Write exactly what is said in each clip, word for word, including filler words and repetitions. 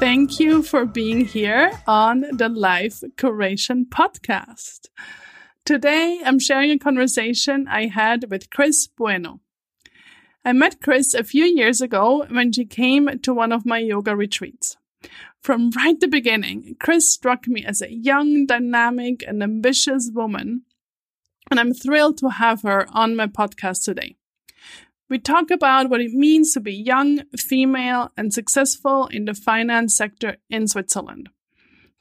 Thank you for being here on the Life Curation Podcast. Today, I'm sharing a conversation I had with Chris Bueno. I met Chris a few years ago when she came to one of my yoga retreats. From right the beginning, Chris struck me as a young, dynamic, and ambitious woman, and I'm thrilled to have her on my podcast today. We talk about what it means to be young, female, and successful in the finance sector in Switzerland.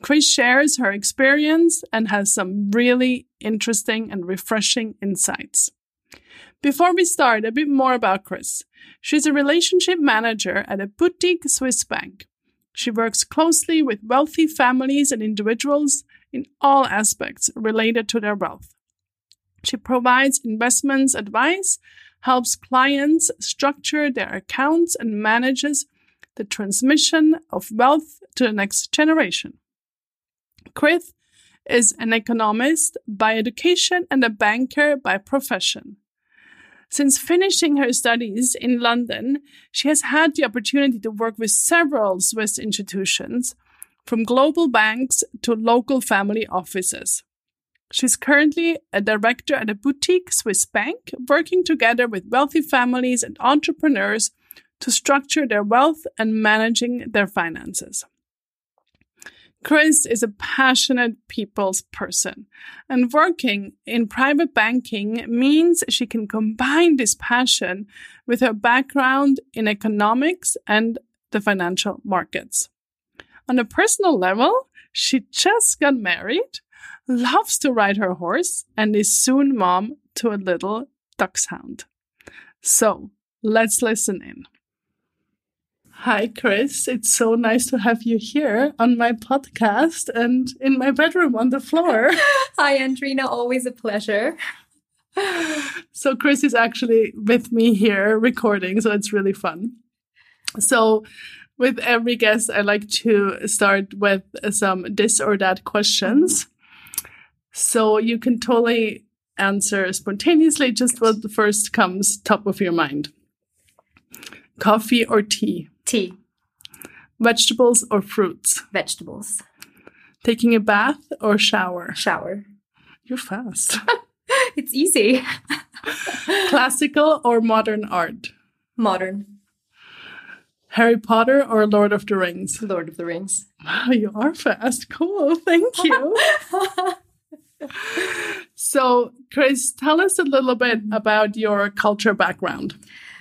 Chris shares her experience and has some really interesting and refreshing insights. Before we start, a bit more about Chris. She's a relationship manager at a boutique Swiss bank. She works closely with wealthy families and individuals in all aspects related to their wealth. She provides investments advice, helps clients structure their accounts, and manages the transmission of wealth to the next generation. Chris is an economist by education and a banker by profession. Since finishing her studies in London, she has had the opportunity to work with several Swiss institutions, from global banks to local family offices. She's currently a director at a boutique Swiss bank, working together with wealthy families and entrepreneurs to structure their wealth and managing their finances. Chris is a passionate people's person, and working in private banking means she can combine this passion with her background in economics and the financial markets. On a personal level, she just got married, loves to ride her horse, and is soon mom to a little dachshund. So let's listen in. Hi, Chris. It's so nice to have you here on my podcast and in my bedroom on the floor. Hi, Andrina. Always a pleasure. So Chris is actually with me here recording, so it's really fun. So with every guest, I like to start with some this or that questions. So you can totally answer spontaneously just what first comes top of your mind. Coffee or tea? Tea. Vegetables or fruits? Vegetables. Taking a bath or shower? Shower. You're fast. It's easy. Classical or modern art? Modern. Harry Potter or Lord of the Rings? Lord of the Rings. Wow, you are fast. Cool. Thank you. So, Chris, tell us a little bit about your culture background.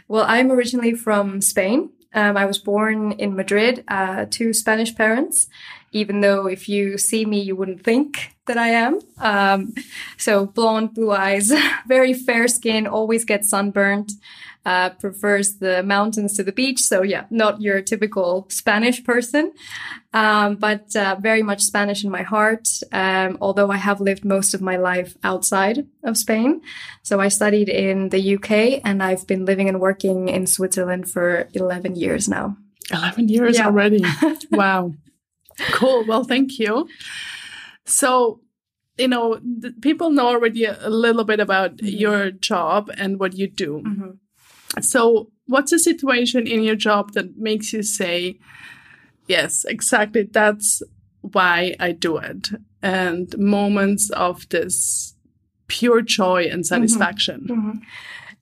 Well, I'm originally from Spain. Um, I was born in Madrid uh, to Spanish parents, even though if you see me, you wouldn't think that I am. Um, so blonde, blue eyes, very fair skin, always gets sunburned, uh, prefers the mountains to the beach. So yeah, not your typical Spanish person, um, but uh, very much Spanish in my heart, um, although I have lived most of my life outside of Spain. So I studied in the U K and I've been living and working in Switzerland for eleven years now. eleven years yeah. Already. Wow. Cool. Well, thank you. So, you know, th- people know already a, a little bit about mm-hmm. your job and what you do. Mm-hmm. So what's the situation in your job that makes you say, yes, exactly, that's why I do it? And moments of this pure joy and satisfaction. Mm-hmm.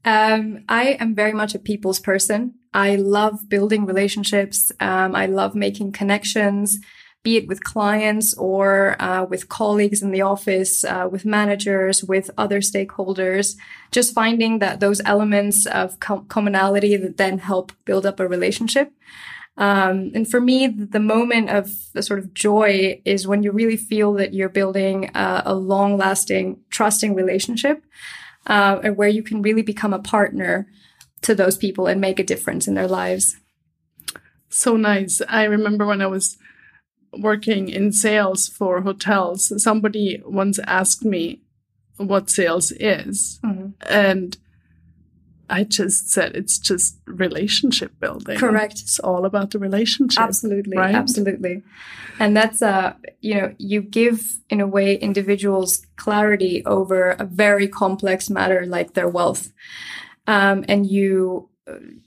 Mm-hmm. Um, I am very much a people's person. I love building relationships. Um, I love making connections, be it with clients or uh, with colleagues in the office, uh, with managers, with other stakeholders, just finding that those elements of com- commonality that then help build up a relationship. Um, and for me, the moment of the sort of joy is when you really feel that you're building a, a long-lasting, trusting relationship uh, where you can really become a partner to those people and make a difference in their lives. so nice. I remember when I was working in sales for hotels, somebody once asked me what sales is. Mm-hmm. And I just said, it's just relationship building. Correct. It's all about the relationship. Absolutely. Right? Absolutely. And that's, uh, you know, you give, in a way, individuals clarity over a very complex matter like their wealth. Um, and you,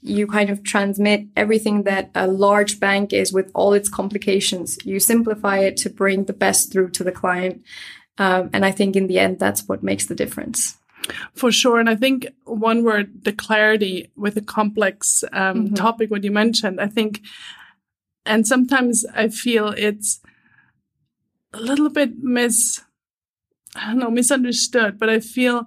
you kind of transmit everything that a large bank is with all its complications. You simplify it to bring the best through to the client. Um, and I think in the end, that's what makes the difference. For sure. And I think one word, the clarity with a complex um, mm-hmm. topic, what you mentioned, I think, and sometimes I feel it's a little bit mis, I don't know, misunderstood, but I feel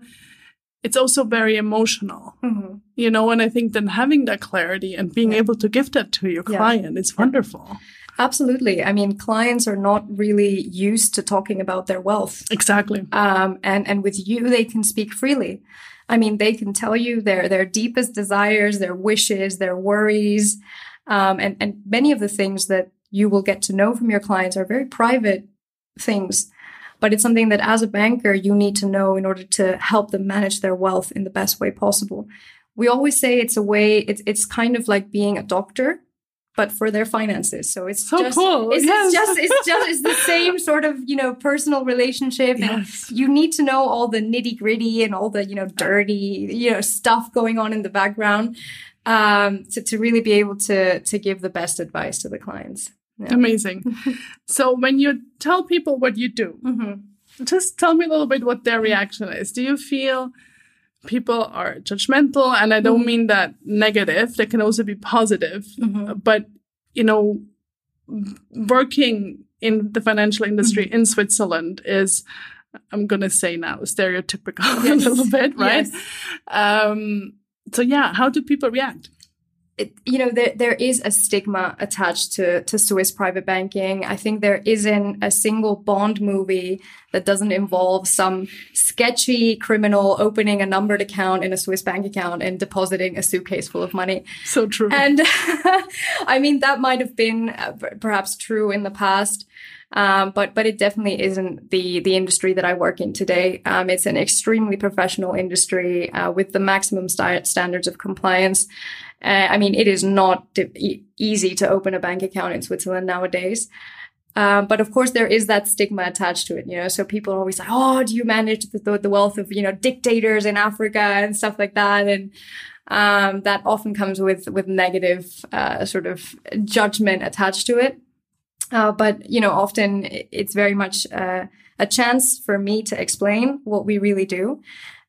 it's also very emotional, mm-hmm. you know, and I think then having that clarity and being yeah. able to give that to your client yeah. is wonderful. Yeah. Absolutely. I mean, clients are not really used to talking about their wealth. Exactly. Um, and, and with you, they can speak freely. I mean, they can tell you their, their deepest desires, their wishes, their worries. Um, and, and many of the things that you will get to know from your clients are very private things. But it's something that as a banker, you need to know in order to help them manage their wealth in the best way possible. We always say it's a way, it's, it's kind of like being a doctor, but for their finances. So it's so just, cool. it's, yes. it's just, it's just, it's the same sort of, you know, personal relationship. Yes. And you need to know all the nitty gritty and all the, you know, dirty, you know, stuff going on in the background, um, to, to really be able to, to give the best advice to the clients. Yeah. Amazing. So when you tell people what you do, mm-hmm. just tell me a little bit what their reaction is. Do you feel people are judgmental? And I don't mm-hmm. mean that negative. They can also be positive. Mm-hmm. But, you know, working in the financial industry mm-hmm. in Switzerland is, I'm going to say now, stereotypical yes. a little bit, right? Yes. Um, so, yeah, how do people react? It, you know, there there is a stigma attached to, to Swiss private banking. I think there isn't a single Bond movie that doesn't involve some sketchy criminal opening a numbered account in a Swiss bank account and depositing a suitcase full of money. So true. And I mean, that might have been uh, perhaps true in the past. Um, but, but it definitely isn't the, the industry that I work in today. Um, it's an extremely professional industry, uh, with the maximum st- standards of compliance. Uh, I mean, it is not di- e- easy to open a bank account in Switzerland nowadays. Um, but of course there is that stigma attached to it, you know, so people are always like, oh, do you manage the, the, the wealth of, you know, dictators in Africa and stuff like that? And, um, that often comes with, with negative, uh, sort of judgment attached to it. Uh, but, you know, often it's very much uh, a chance for me to explain what we really do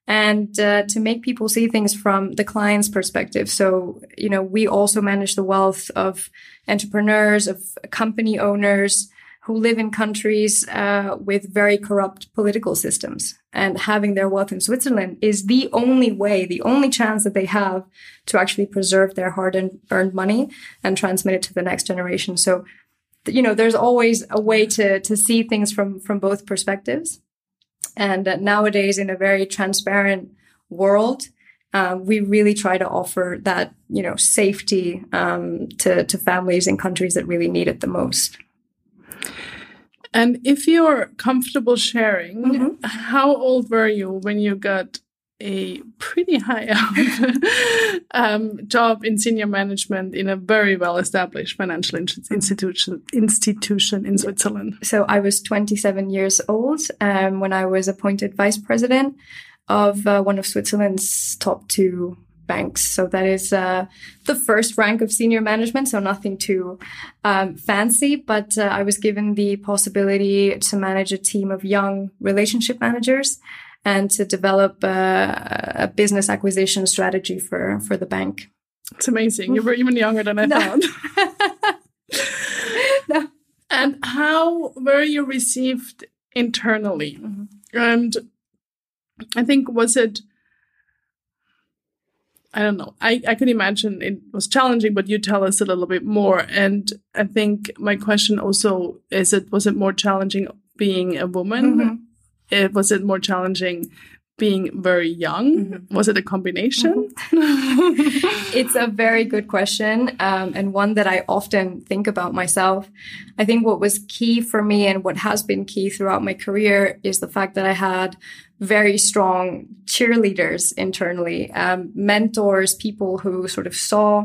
and uh, to make people see things from the client's perspective. So, you know, we also manage the wealth of entrepreneurs, of company owners who live in countries uh, with very corrupt political systems. And having their wealth in Switzerland is the only way, the only chance that they have to actually preserve their hard-earned money and transmit it to the next generation. So, you know, there's always a way to to see things from from both perspectives. And uh, nowadays, in a very transparent world, uh, we really try to offer that, you know, safety um, to, to families in countries that really need it the most. And if you're comfortable sharing, mm-hmm. how old were you when you got a pretty high up um, job in senior management in a very well-established financial in- institution institution in Switzerland? So I was twenty-seven years old um, when I was appointed vice president of uh, one of Switzerland's top two banks. So that is uh, the first rank of senior management, so nothing too um, fancy. But uh, I was given the possibility to manage a team of young relationship managers and to develop uh, a business acquisition strategy for, for the bank. It's amazing. You were even younger than I no. thought. no. And how were you received internally? Mm-hmm. And I think, was it, I don't know, I, I can imagine it was challenging, but you tell us a little bit more. And I think my question also is, it was it more challenging being a woman? Mm-hmm. It, was it more challenging being very young? Mm-hmm. Was it a combination? Mm-hmm. It's a very good question, um, and one that I often think about myself. I think what was key for me and what has been key throughout my career is the fact that I had very strong cheerleaders internally, um, mentors, people who sort of saw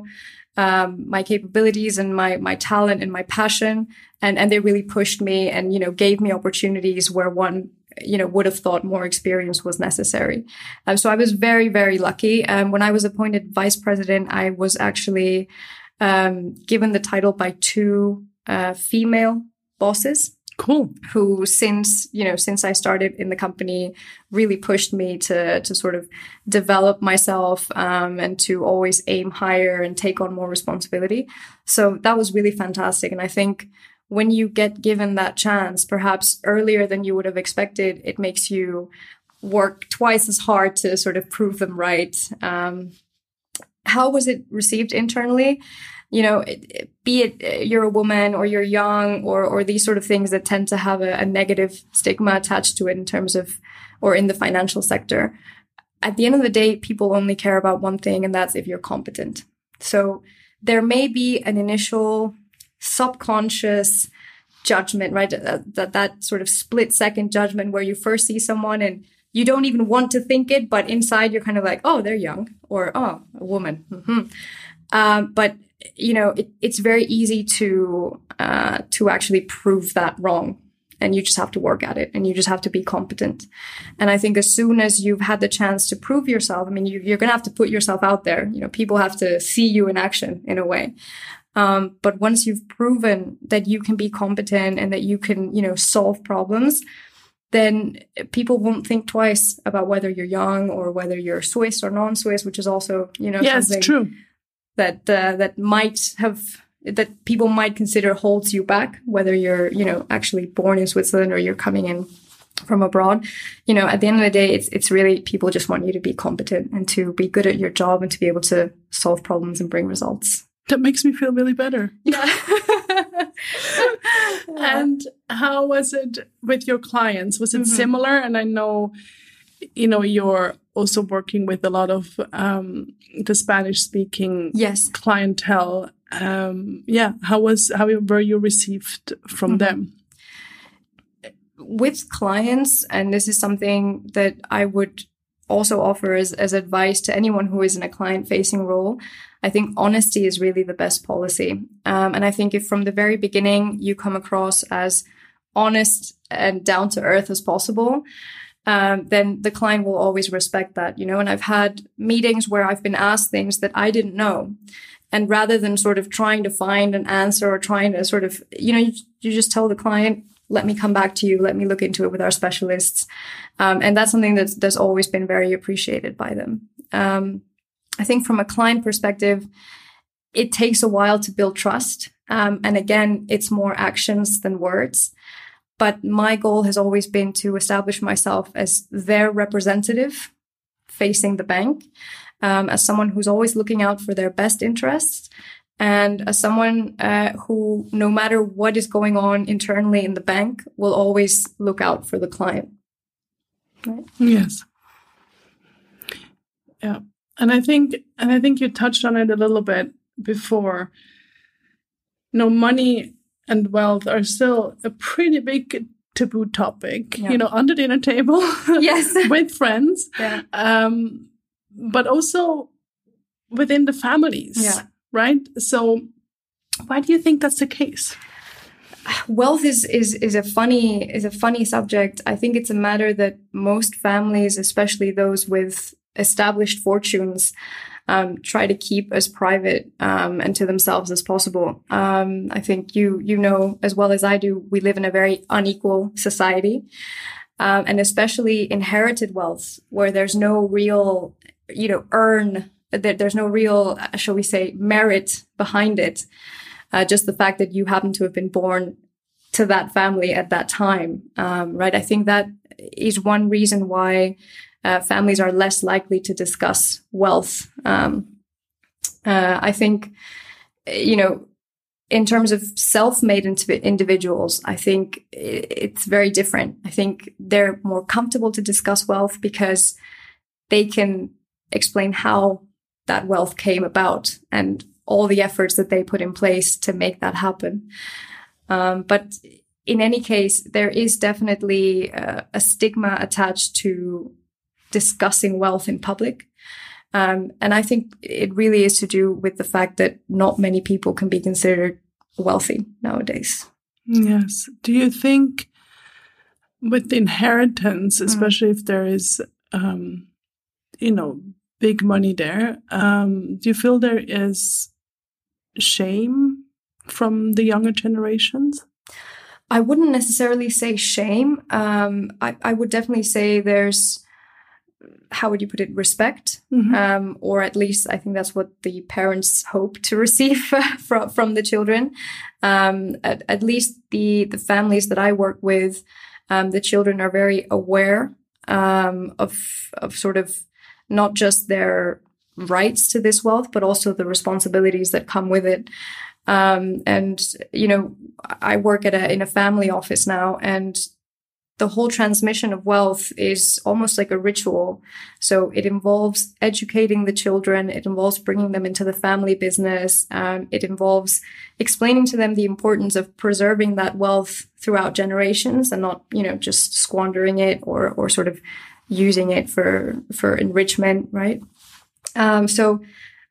Um, my capabilities and my, my talent and my passion. And, and they really pushed me and, you know, gave me opportunities where one, you know, would have thought more experience was necessary. Um, so I was very, very lucky. Um, when I was appointed vice president, I was actually, um, given the title by two, uh, female bosses. Cool. Who since, you know, since I started in the company really pushed me to, to sort of develop myself, um, and to always aim higher and take on more responsibility. So that was really fantastic. And I think when you get given that chance, perhaps earlier than you would have expected, it makes you work twice as hard to sort of prove them right. Um, how was it received internally? You know, be it you're a woman or you're young or or these sort of things that tend to have a, a negative stigma attached to it in terms of, or in the financial sector. At the end of the day, people only care about one thing, and that's if you're competent. So there may be an initial subconscious judgment, right? That, that, that sort of split second judgment where you first see someone and you don't even want to think it, but inside you're kind of like, oh, they're young, or, oh, a woman. Mm-hmm. Um, but you know, it, it's very easy to uh, to actually prove that wrong. And you just have to work at it and you just have to be competent. And I think as soon as you've had the chance to prove yourself, I mean, you, you're going to have to put yourself out there. You know, people have to see you in action in a way. Um, but once you've proven that you can be competent and that you can, you know, solve problems, then people won't think twice about whether you're young or whether you're Swiss or non-Swiss, which is also, you know, yes, something true. That uh, that might have that people might consider holds you back, whether you're, you know, actually born in Switzerland or you're coming in from abroad. You know, at the end of the day, it's it's really people just want you to be competent and to be good at your job and to be able to solve problems and bring results. That makes me feel really better. Yeah. And how was it with your clients? Was it mm-hmm. similar? And I know, you know, you're also working with a lot of um, the Spanish-speaking yes. clientele. Um, yeah, how was how were you received from mm-hmm. them? With clients, and this is something that I would also offer as, as advice to anyone who is in a client-facing role, I think honesty is really the best policy. Um, and I think if from the very beginning you come across as honest and down-to-earth as possible, Um, then the client will always respect that, you know, and I've had meetings where I've been asked things that I didn't know. And rather than sort of trying to find an answer or trying to sort of, you know, you, you just tell the client, let me come back to you. Let me look into it with our specialists. Um, and that's something that's, that's always been very appreciated by them. Um, I think from a client perspective, it takes a while to build trust. Um, and again, it's more actions than words. But my goal has always been to establish myself as their representative facing the bank, um, as someone who's always looking out for their best interests, and as someone uh, who, no matter what is going on internally in the bank, will always look out for the client. Right? Yes. Yeah. And I think, and I think you touched on it a little bit before. No, money and wealth are still a pretty big taboo topic, yeah. you know, on the dinner table yes. with friends, yeah. um, but also within the families, yeah. right? So why do you think that's the case? Wealth is, is, is a funny, is a funny subject. I think it's a matter that most families, especially those with established fortunes, Um, try to keep as private um, and to themselves as possible. Um, I think you you know as well as I do, we live in a very unequal society, um, and especially inherited wealth, where there's no real, you know, earn, there, there's no real, shall we say, merit behind it. Uh, just the fact that you happen to have been born to that family at that time, um, right? I think that is one reason why Uh, families are less likely to discuss wealth. Um, uh, I think, you know, In terms of self-made individuals, I think it's very different. I think they're more comfortable to discuss wealth because they can explain how that wealth came about and all the efforts that they put in place to make that happen. Um, but in any case, there is definitely a, a stigma attached to discussing wealth in public. Um, and I think it really is to do with the fact that not many people can be considered wealthy nowadays. Yes. Do you think with inheritance, especially mm. if there is, um, you know, big money there, um, do you feel there is shame from the younger generations? I wouldn't necessarily say shame. Um, I, I would definitely say there's, how would you put it, respect? Mm-hmm. Um, or at least I think that's what the parents hope to receive from, from the children. Um, at, at least the, the families that I work with, um, the children are very aware um, of of sort of not just their rights to this wealth, but also the responsibilities that come with it. Um, and, you know, I work at a, in a family office now, and the whole transmission of wealth is almost like a ritual. So it involves educating the children. It involves bringing them into the family business. Um, it involves explaining to them the importance of preserving that wealth throughout generations and not, you know, just squandering it or, or sort of using it for, for enrichment. Right. Um, so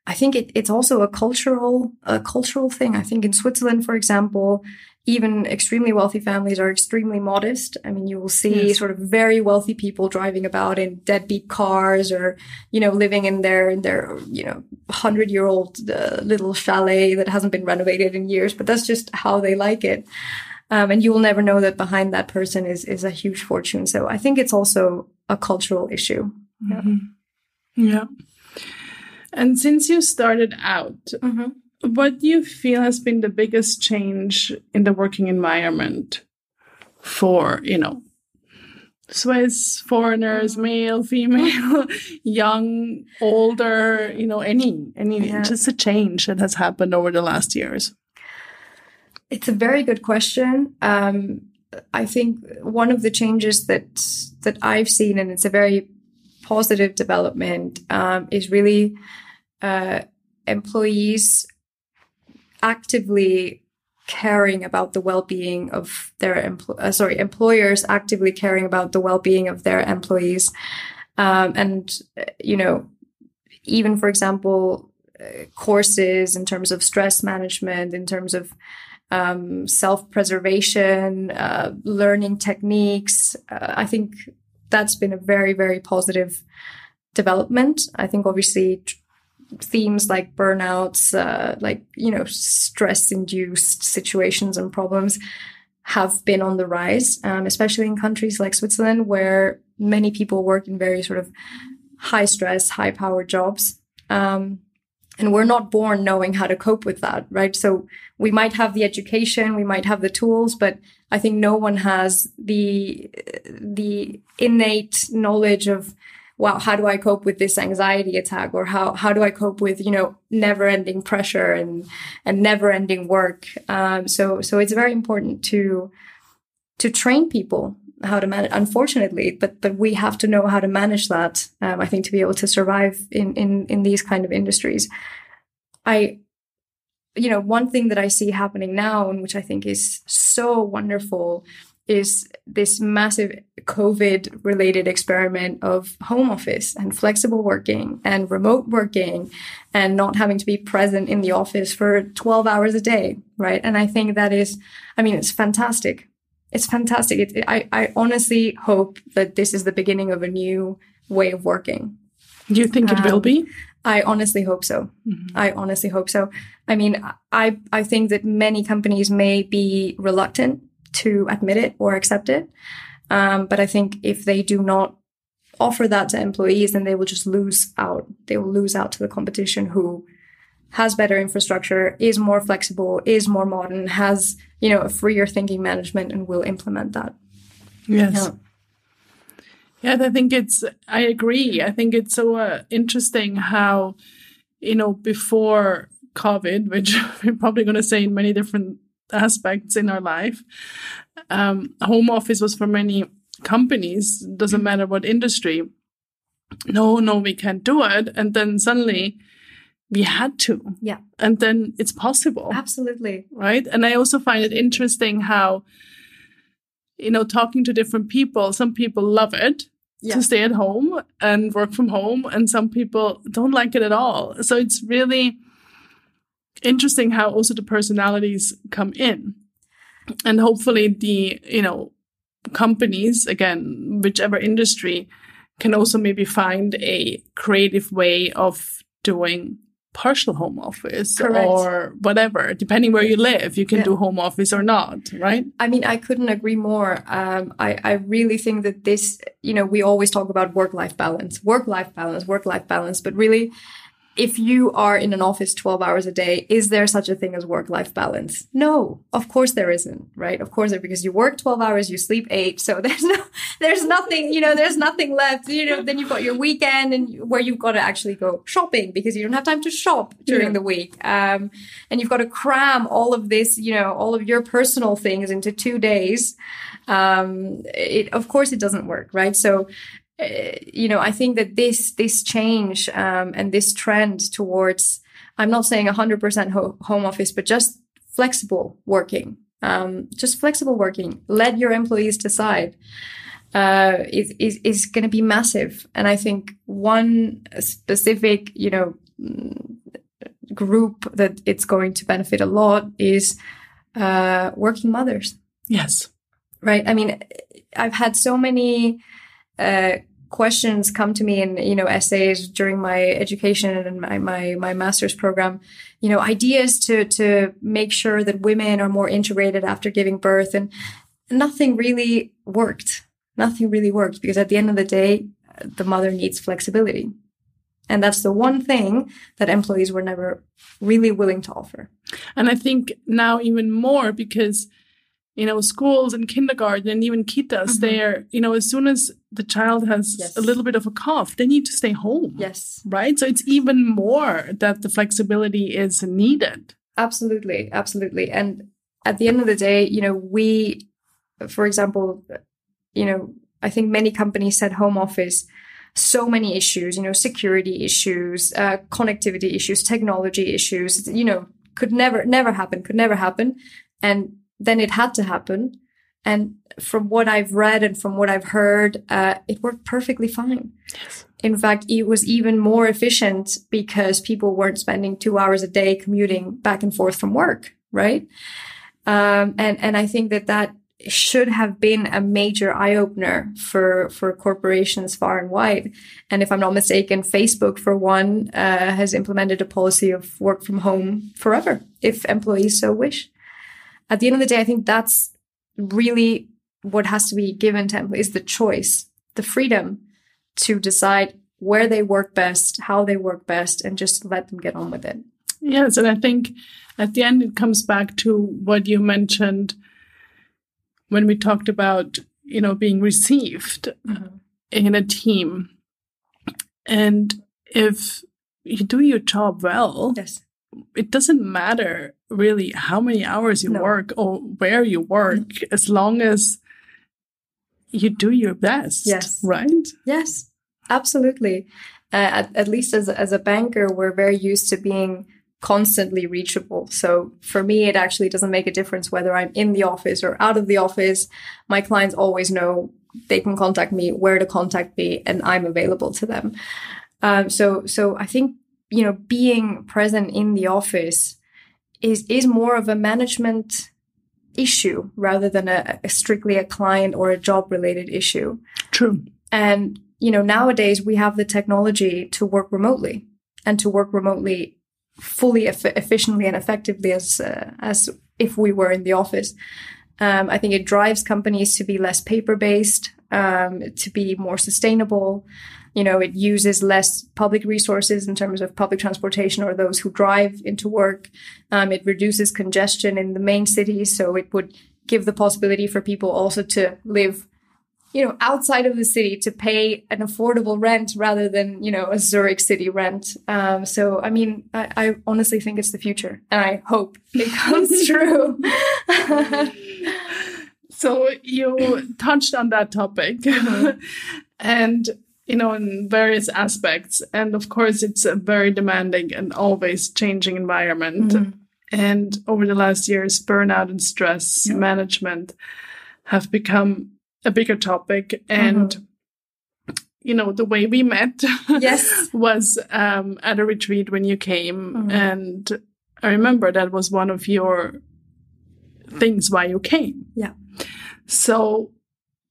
I think it, it's also a cultural, a cultural thing. I think in Switzerland, for example, even extremely wealthy families are extremely modest. I mean, you will see yes. sort of very wealthy people driving about in deadbeat cars, or, you know, living in their, in their, you know, hundred-year-old uh, little chalet that hasn't been renovated in years. But that's just how they like it. Um, and you will never know that behind that person is, is a huge fortune. So I think it's also a cultural issue. Mm-hmm. Yeah. yeah. And since you started out, mm-hmm. what do you feel has been the biggest change in the working environment for, you know, Swiss, foreigners, male, female, young, older, you know, any, any, yeah. just a change that has happened over the last years? It's a very good question. Um, I think one of the changes that, that I've seen, and it's a very positive development, um, is really, uh, employees actively caring about the well-being of their empl- uh, sorry employers actively caring about the well-being of their employees, um, and you know, even for example, uh, courses in terms of stress management, in terms of um, self-preservation, uh, learning techniques. Uh, I think that's been a very very positive development. I think obviously. Tr- themes like burnouts, uh, like, you know, stress-induced situations and problems have been on the rise, um, especially in countries like Switzerland, where many people work in very sort of high-stress, high-power jobs. Um, and we're not born knowing how to cope with that, right? So we might have the education, we might have the tools, but I think no one has the the innate knowledge of, wow, how do I cope with this anxiety attack, or how, how do I cope with, you know, never ending pressure and, and never ending work. Um, so, so it's very important to, to train people how to manage, unfortunately, but, but we have to know how to manage that. Um, I think to be able to survive in, in, in these kind of industries. I, you know, one thing that I see happening now, and which I think is so wonderful, is this massive COVID-related experiment of home office and flexible working and remote working and not having to be present in the office for twelve hours a day, right? And I think that is, I mean, it's fantastic. It's fantastic. It, I, I honestly hope that this is the beginning of a new way of working. Do you think it um, will be? I honestly hope so. Mm-hmm. I honestly hope so. I mean, I I think that many companies may be reluctant to admit it or accept it. Um, but I think if they do not offer that to employees, then they will just lose out. They will lose out to the competition who has better infrastructure, is more flexible, is more modern, has, you know, a freer thinking management, and will implement that. Yes. Yeah, yeah I think it's, I agree. I think it's so uh, interesting how, you know, before COVID, which we're probably going to say in many different aspects in our life. Um, home office was for many companies, doesn't matter what industry. No, no, we can't do it. And then suddenly we had to. Yeah. And then it's possible. Absolutely. Right. And I also find it interesting how, you know, talking to different people, some people love it. Yeah. To stay at home and work from home. And some people don't like it at all. So it's really interesting how also the personalities come in. And hopefully the, you know, companies, again, whichever industry, can also maybe find a creative way of doing partial home office. Correct. Or whatever, depending where you live, you can yeah. do home office or not, right? I mean, I couldn't agree more. Um, I, I really think that this, you know, we always talk about work-life balance, work-life balance, work-life balance. But really, if you are in an office twelve hours a day, is there such a thing as work-life balance? No, of course there isn't, right? Of course, because you work twelve hours, you sleep eight. So there's no, there's nothing, you know, there's nothing left. You know, then you've got your weekend and where you've got to actually go shopping because you don't have time to shop during yeah. the week. Um, and you've got to cram all of this, you know, all of your personal things into two days. Um, it, of course it doesn't work, right? So, Uh, you know, I think that this this change um, and this trend towards, I'm not saying one hundred percent ho- home office, but just flexible working, um, just flexible working, let your employees decide, uh, is is, is going to be massive. And I think one specific, you know, group that it's going to benefit a lot is uh, working mothers. Yes. Right. I mean, I've had so many Uh, questions come to me in, you know, essays during my education and my, my, my master's program, you know, ideas to, to make sure that women are more integrated after giving birth, and nothing really worked. Nothing really worked because at the end of the day, the mother needs flexibility. And that's the one thing that employees were never really willing to offer. And I think now even more because, you know, schools and kindergarten and even kitas, mm-hmm. they're, you know, as soon as the child has yes. a little bit of a cough, they need to stay home. Yes. Right? So it's even more that the flexibility is needed. Absolutely. Absolutely. And at the end of the day, you know, we, for example, you know, I think many companies said home office, so many issues, you know, security issues, uh, connectivity issues, technology issues, you know, could never, never happen, could never happen. And then it had to happen. And from what I've read and from what I've heard, uh, it worked perfectly fine. Yes. In fact, it was even more efficient because people weren't spending two hours a day commuting back and forth from work, right? Um, and, and I think that that should have been a major eye-opener for, for corporations far and wide. And if I'm not mistaken, Facebook, for one, uh, has implemented a policy of work from home forever, if employees so wish. At the end of the day, I think that's really what has to be given to employees, the choice, the freedom to decide where they work best, how they work best, and just let them get on with it. Yes. And I think at the end, it comes back to what you mentioned when we talked about, you know, being received mm-hmm. in a team. And if you do your job well, yes. it doesn't matter really how many hours you no. work or where you work, mm-hmm. as long as you do your best. Yes. Right? Yes, absolutely. Uh, at, at least as, as a banker, we're very used to being constantly reachable. So for me, it actually doesn't make a difference whether I'm in the office or out of the office. My clients always know they can contact me, where to contact me, and I'm available to them. Um, so, so I think, you know, being present in the office is is more of a management issue rather than a, a strictly a client or a job related issue. True. And, you know, nowadays we have the technology to work remotely and to work remotely fully eff- efficiently and effectively as uh, as if we were in the office. Um, I think it drives companies to be less paper based, um, to be more sustainable. You know, it uses less public resources in terms of public transportation or those who drive into work. Um, it reduces congestion in the main cities. So it would give the possibility for people also to live, you know, outside of the city to pay an affordable rent rather than, you know, a Zurich city rent. Um, so, I mean, I, I honestly think it's the future, and I hope it comes true. So you touched on that topic mm-hmm. and, you know, in various aspects. And of course, it's a very demanding and always changing environment. Mm-hmm. And over the last years, burnout and stress yeah. management have become a bigger topic. And, mm-hmm. you know, the way we met yes. was um, at a retreat when you came. Mm-hmm. And I remember that was one of your things why you came. Yeah. So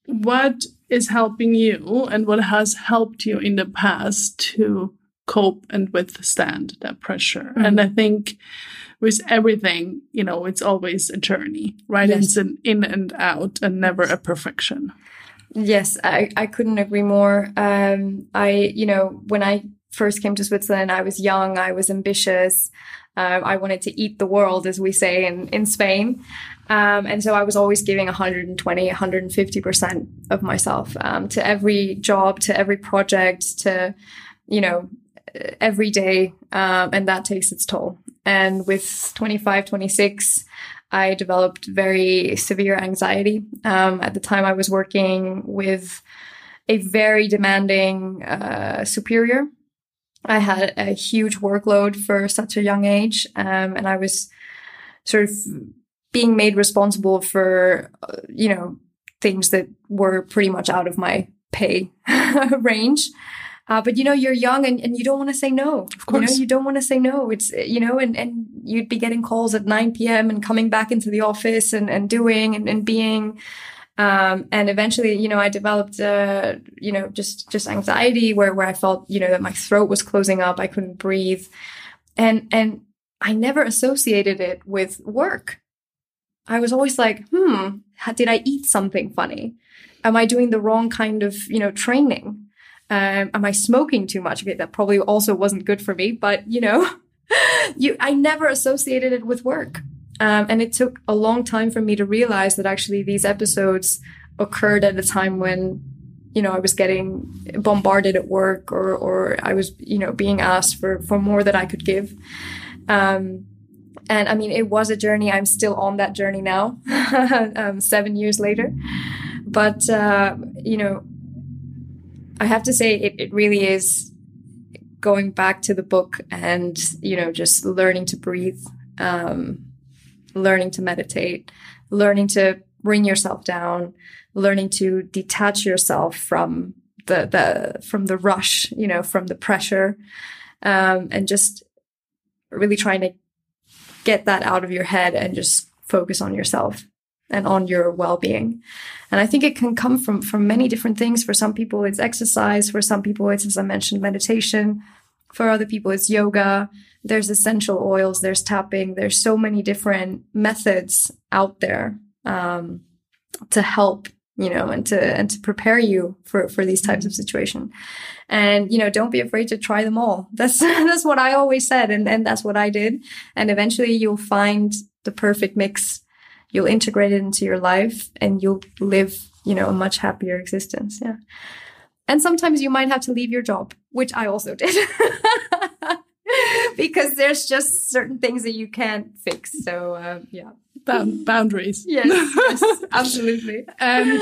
what is helping you and what has helped you in the past to cope and withstand that pressure? Mm-hmm. And I think with everything, you know, it's always a journey, right? Yes. It's an in and out and never a perfection. Yes, I, I couldn't agree more. Um, I, you know, when I first came to Switzerland, I was young, I was ambitious. Um, I wanted to eat the world, as we say in, in Spain. Um, and so I was always giving one hundred twenty, one hundred fifty percent of myself um, to every job, to every project, to, you know, every day. Um, and that takes its toll. And with twenty-five, twenty-six, I developed very severe anxiety. Um, at the time, I was working with a very demanding uh, superior. I had a huge workload for such a young age, um, and I was sort of being made responsible for, uh, you know, things that were pretty much out of my pay range. Uh, but, you know, you're young and, and you don't want to say no. Of course. You know, you don't want to say no. It's, you know, and, and you'd be getting calls at nine p.m. and coming back into the office and, and doing and, and being. Um, and eventually, you know, I developed, uh, you know, just, just anxiety where, where I felt, you know, that my throat was closing up. I couldn't breathe. And, and I never associated it with work. I was always like, hmm, how, did I eat something funny? Am I doing the wrong kind of, you know, training? Um, am I smoking too much? Okay, that probably also wasn't good for me, but you know, you, I never associated it with work. Um, and it took a long time for me to realize that actually these episodes occurred at a time when, you know, I was getting bombarded at work or, or I was, you know, being asked for, for more that I could give. Um, and I mean, it was a journey. I'm still on that journey now, um, seven years later. But, uh, you know, I have to say it, it really is going back to the book and, you know, just learning to breathe. Um, learning to meditate, learning to bring yourself down, learning to detach yourself from the, the, from the rush, you know, from the pressure, um, and just really trying to get that out of your head and just focus on yourself and on your well-being. And I think it can come from, from many different things. For some people, it's exercise. For some people, it's, as I mentioned, meditation. For other people, it's yoga. There's essential oils, there's tapping, there's so many different methods out there um, to help, you know, and to and to prepare you for, for these types of situation. And, you know, don't be afraid to try them all. That's that's what I always said, and, and that's what I did. And eventually you'll find the perfect mix. You'll integrate it into your life and you'll live, you know, a much happier existence. Yeah. And sometimes you might have to leave your job, which I also did. Because there's just certain things that you can't fix. So, uh, yeah. Bound- boundaries. Yes, yes, absolutely. And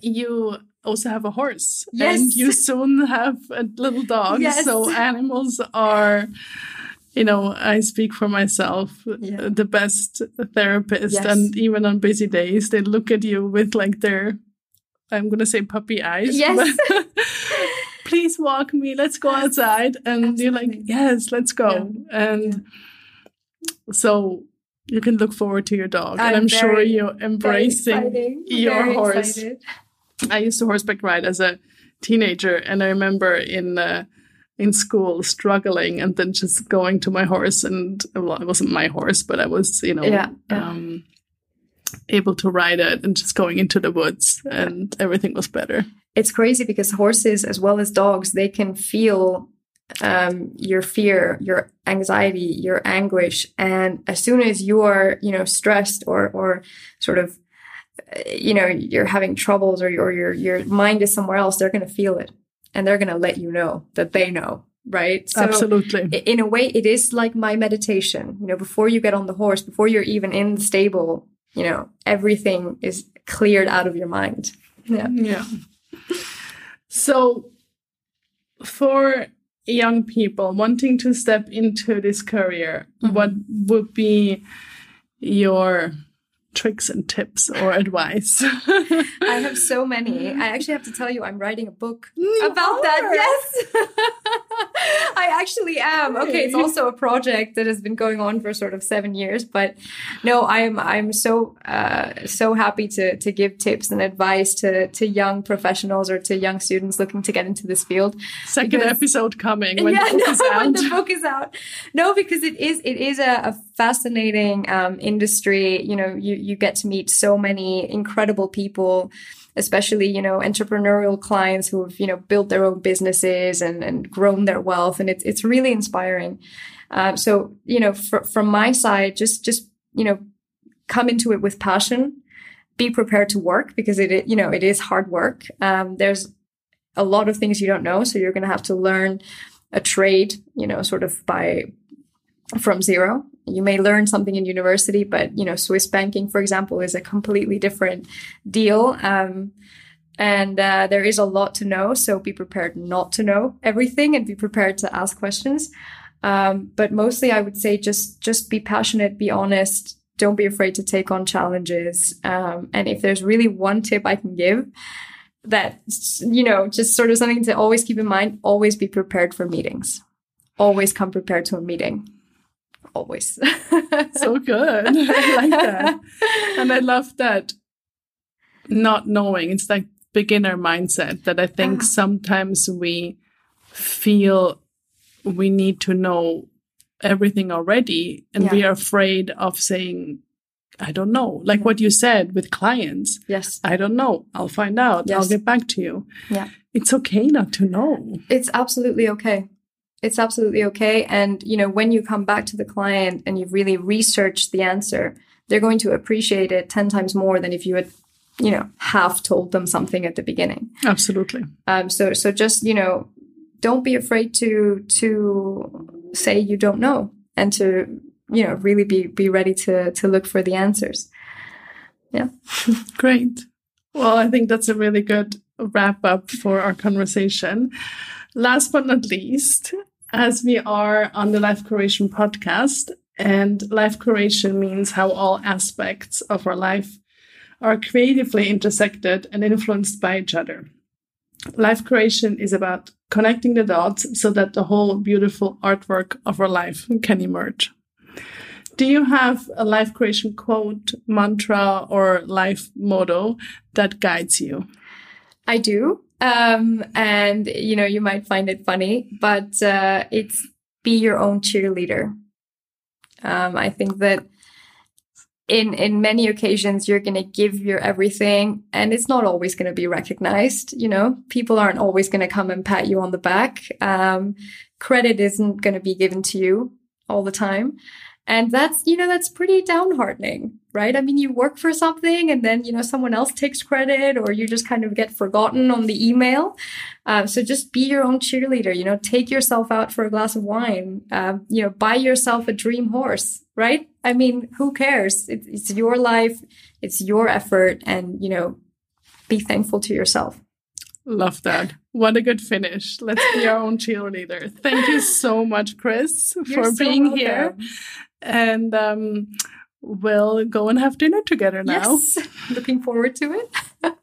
you also have a horse. Yes. And you soon have a little dog. Yes. So animals are, you know, I speak for myself, yeah. the best therapist. Yes. And even on busy days, they look at you with like their, I'm going to say puppy eyes. Yes. Please walk me. Let's go outside. And Absolutely. You're like, yes, let's go. Yeah. And yeah. so you can look forward to your dog. I'm and I'm very, sure you're embracing your horse. Excited. I used to horseback ride as a teenager. And I remember in uh, in school struggling and then just going to my horse. And well, it wasn't my horse, but I was, you know, yeah, yeah. Um, able to ride it and just going into the woods. And everything was better. It's crazy because horses, as well as dogs, they can feel um, your fear, your anxiety, your anguish. And as soon as you are, you know, stressed or or sort of you know, you're having troubles or, or your your mind is somewhere else, they're going to feel it. And they're going to let you know that they know, right? So absolutely. In a way, it is like my meditation. You know, before you get on the horse, before you're even in the stable, you know, everything is cleared out of your mind. Yeah. Yeah. So for young people wanting to step into this career, mm-hmm. what would be your tricks and tips or advice? I have so many. I actually have to tell you, I'm writing a book you about are. That. Yes, I actually am. Okay, it's also a project that has been going on for sort of seven years. But no, I'm I'm so uh, so happy to to give tips and advice to to young professionals or to young students looking to get into this field. Second because, episode coming when, yeah, the, book no, is out. when the book is out. No, because it is it is a, a fascinating um, industry. You know, you. You get to meet so many incredible people, especially, you know, entrepreneurial clients who have, you know, built their own businesses and, and grown their wealth. And it's, it's really inspiring. Uh, so, you know, fr- from my side, just, just, you know, come into it with passion, be prepared to work because it, you know, it is hard work. Um, there's a lot of things you don't know. So you're going to have to learn a trade, you know, sort of by, from zero. You may learn something in university, but, you know, Swiss banking, for example, is a completely different deal. Um, and uh, there is a lot to know. So be prepared not to know everything and be prepared to ask questions. Um, but mostly I would say just just be passionate, be honest. Don't be afraid to take on challenges. Um, and if there's really one tip I can give that, you know, just sort of something to always keep in mind, always be prepared for meetings. Always come prepared to a meeting. Always. So good. I like that. And I love that not knowing. It's like beginner mindset that I think ah. sometimes we feel we need to know everything already. And yeah. we are afraid of saying, I don't know. Like yeah. what you said with clients. Yes. I don't know. I'll find out. Yes. I'll get back to you. Yeah. It's okay not to know. It's absolutely okay. It's absolutely okay. And, you know, when you come back to the client and you've really researched the answer, they're going to appreciate it ten times more than if you had, you know, half told them something at the beginning. Absolutely. Um, so, so just, you know, don't be afraid to, to say you don't know and to, you know, really be, be ready to, to look for the answers. Yeah. Great. Well, I think that's a really good wrap up for our conversation. Last but not least, as we are on the Life Curation podcast, and life curation means how all aspects of our life are creatively intersected and influenced by each other. Life curation is about connecting the dots so that the whole beautiful artwork of our life can emerge. Do you have a life curation quote, mantra, or life motto that guides you? I do. Um, and you know, you might find it funny, but, uh, it's be your own cheerleader. Um, I think that in, in many occasions, you're going to give your everything and it's not always going to be recognized. You know, people aren't always going to come and pat you on the back. Um, credit isn't going to be given to you all the time. And that's, you know, that's pretty downheartening, right? I mean, you work for something and then, you know, someone else takes credit or you just kind of get forgotten on the email. Uh, so just be your own cheerleader, you know, take yourself out for a glass of wine, uh, you know, buy yourself a dream horse, right? I mean, who cares? It, it's your life, it's your effort, and, you know, be thankful to yourself. Love that. What a good finish. Let's be our own cheerleader. Thank you so much, Chris, You're for so being welcome. Here. And um, we'll go and have dinner together now. Yes. Looking forward to it.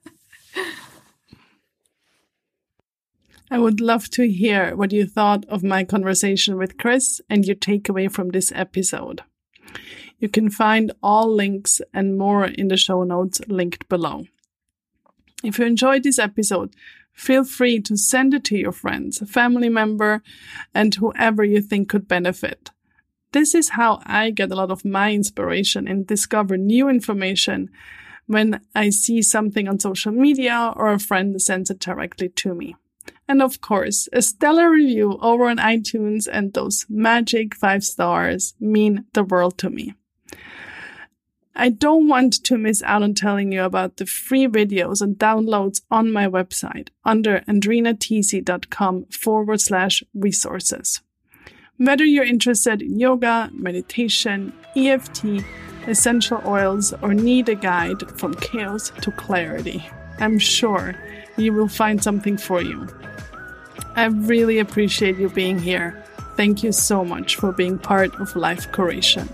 I would love to hear what you thought of my conversation with Chris and your takeaway from this episode. You can find all links and more in the show notes linked below. If you enjoyed this episode, feel free to send it to your friends, family member, and whoever you think could benefit. This is how I get a lot of my inspiration and discover new information when I see something on social media or a friend sends it directly to me. And of course, a stellar review over on iTunes and those magic five stars mean the world to me. I don't want to miss out on telling you about the free videos and downloads on my website under andrinatizi.com forward slash resources. Whether you're interested in yoga, meditation, E F T, essential oils, or need a guide from chaos to clarity, I'm sure you will find something for you. I really appreciate you being here. Thank you so much for being part of Life Curation.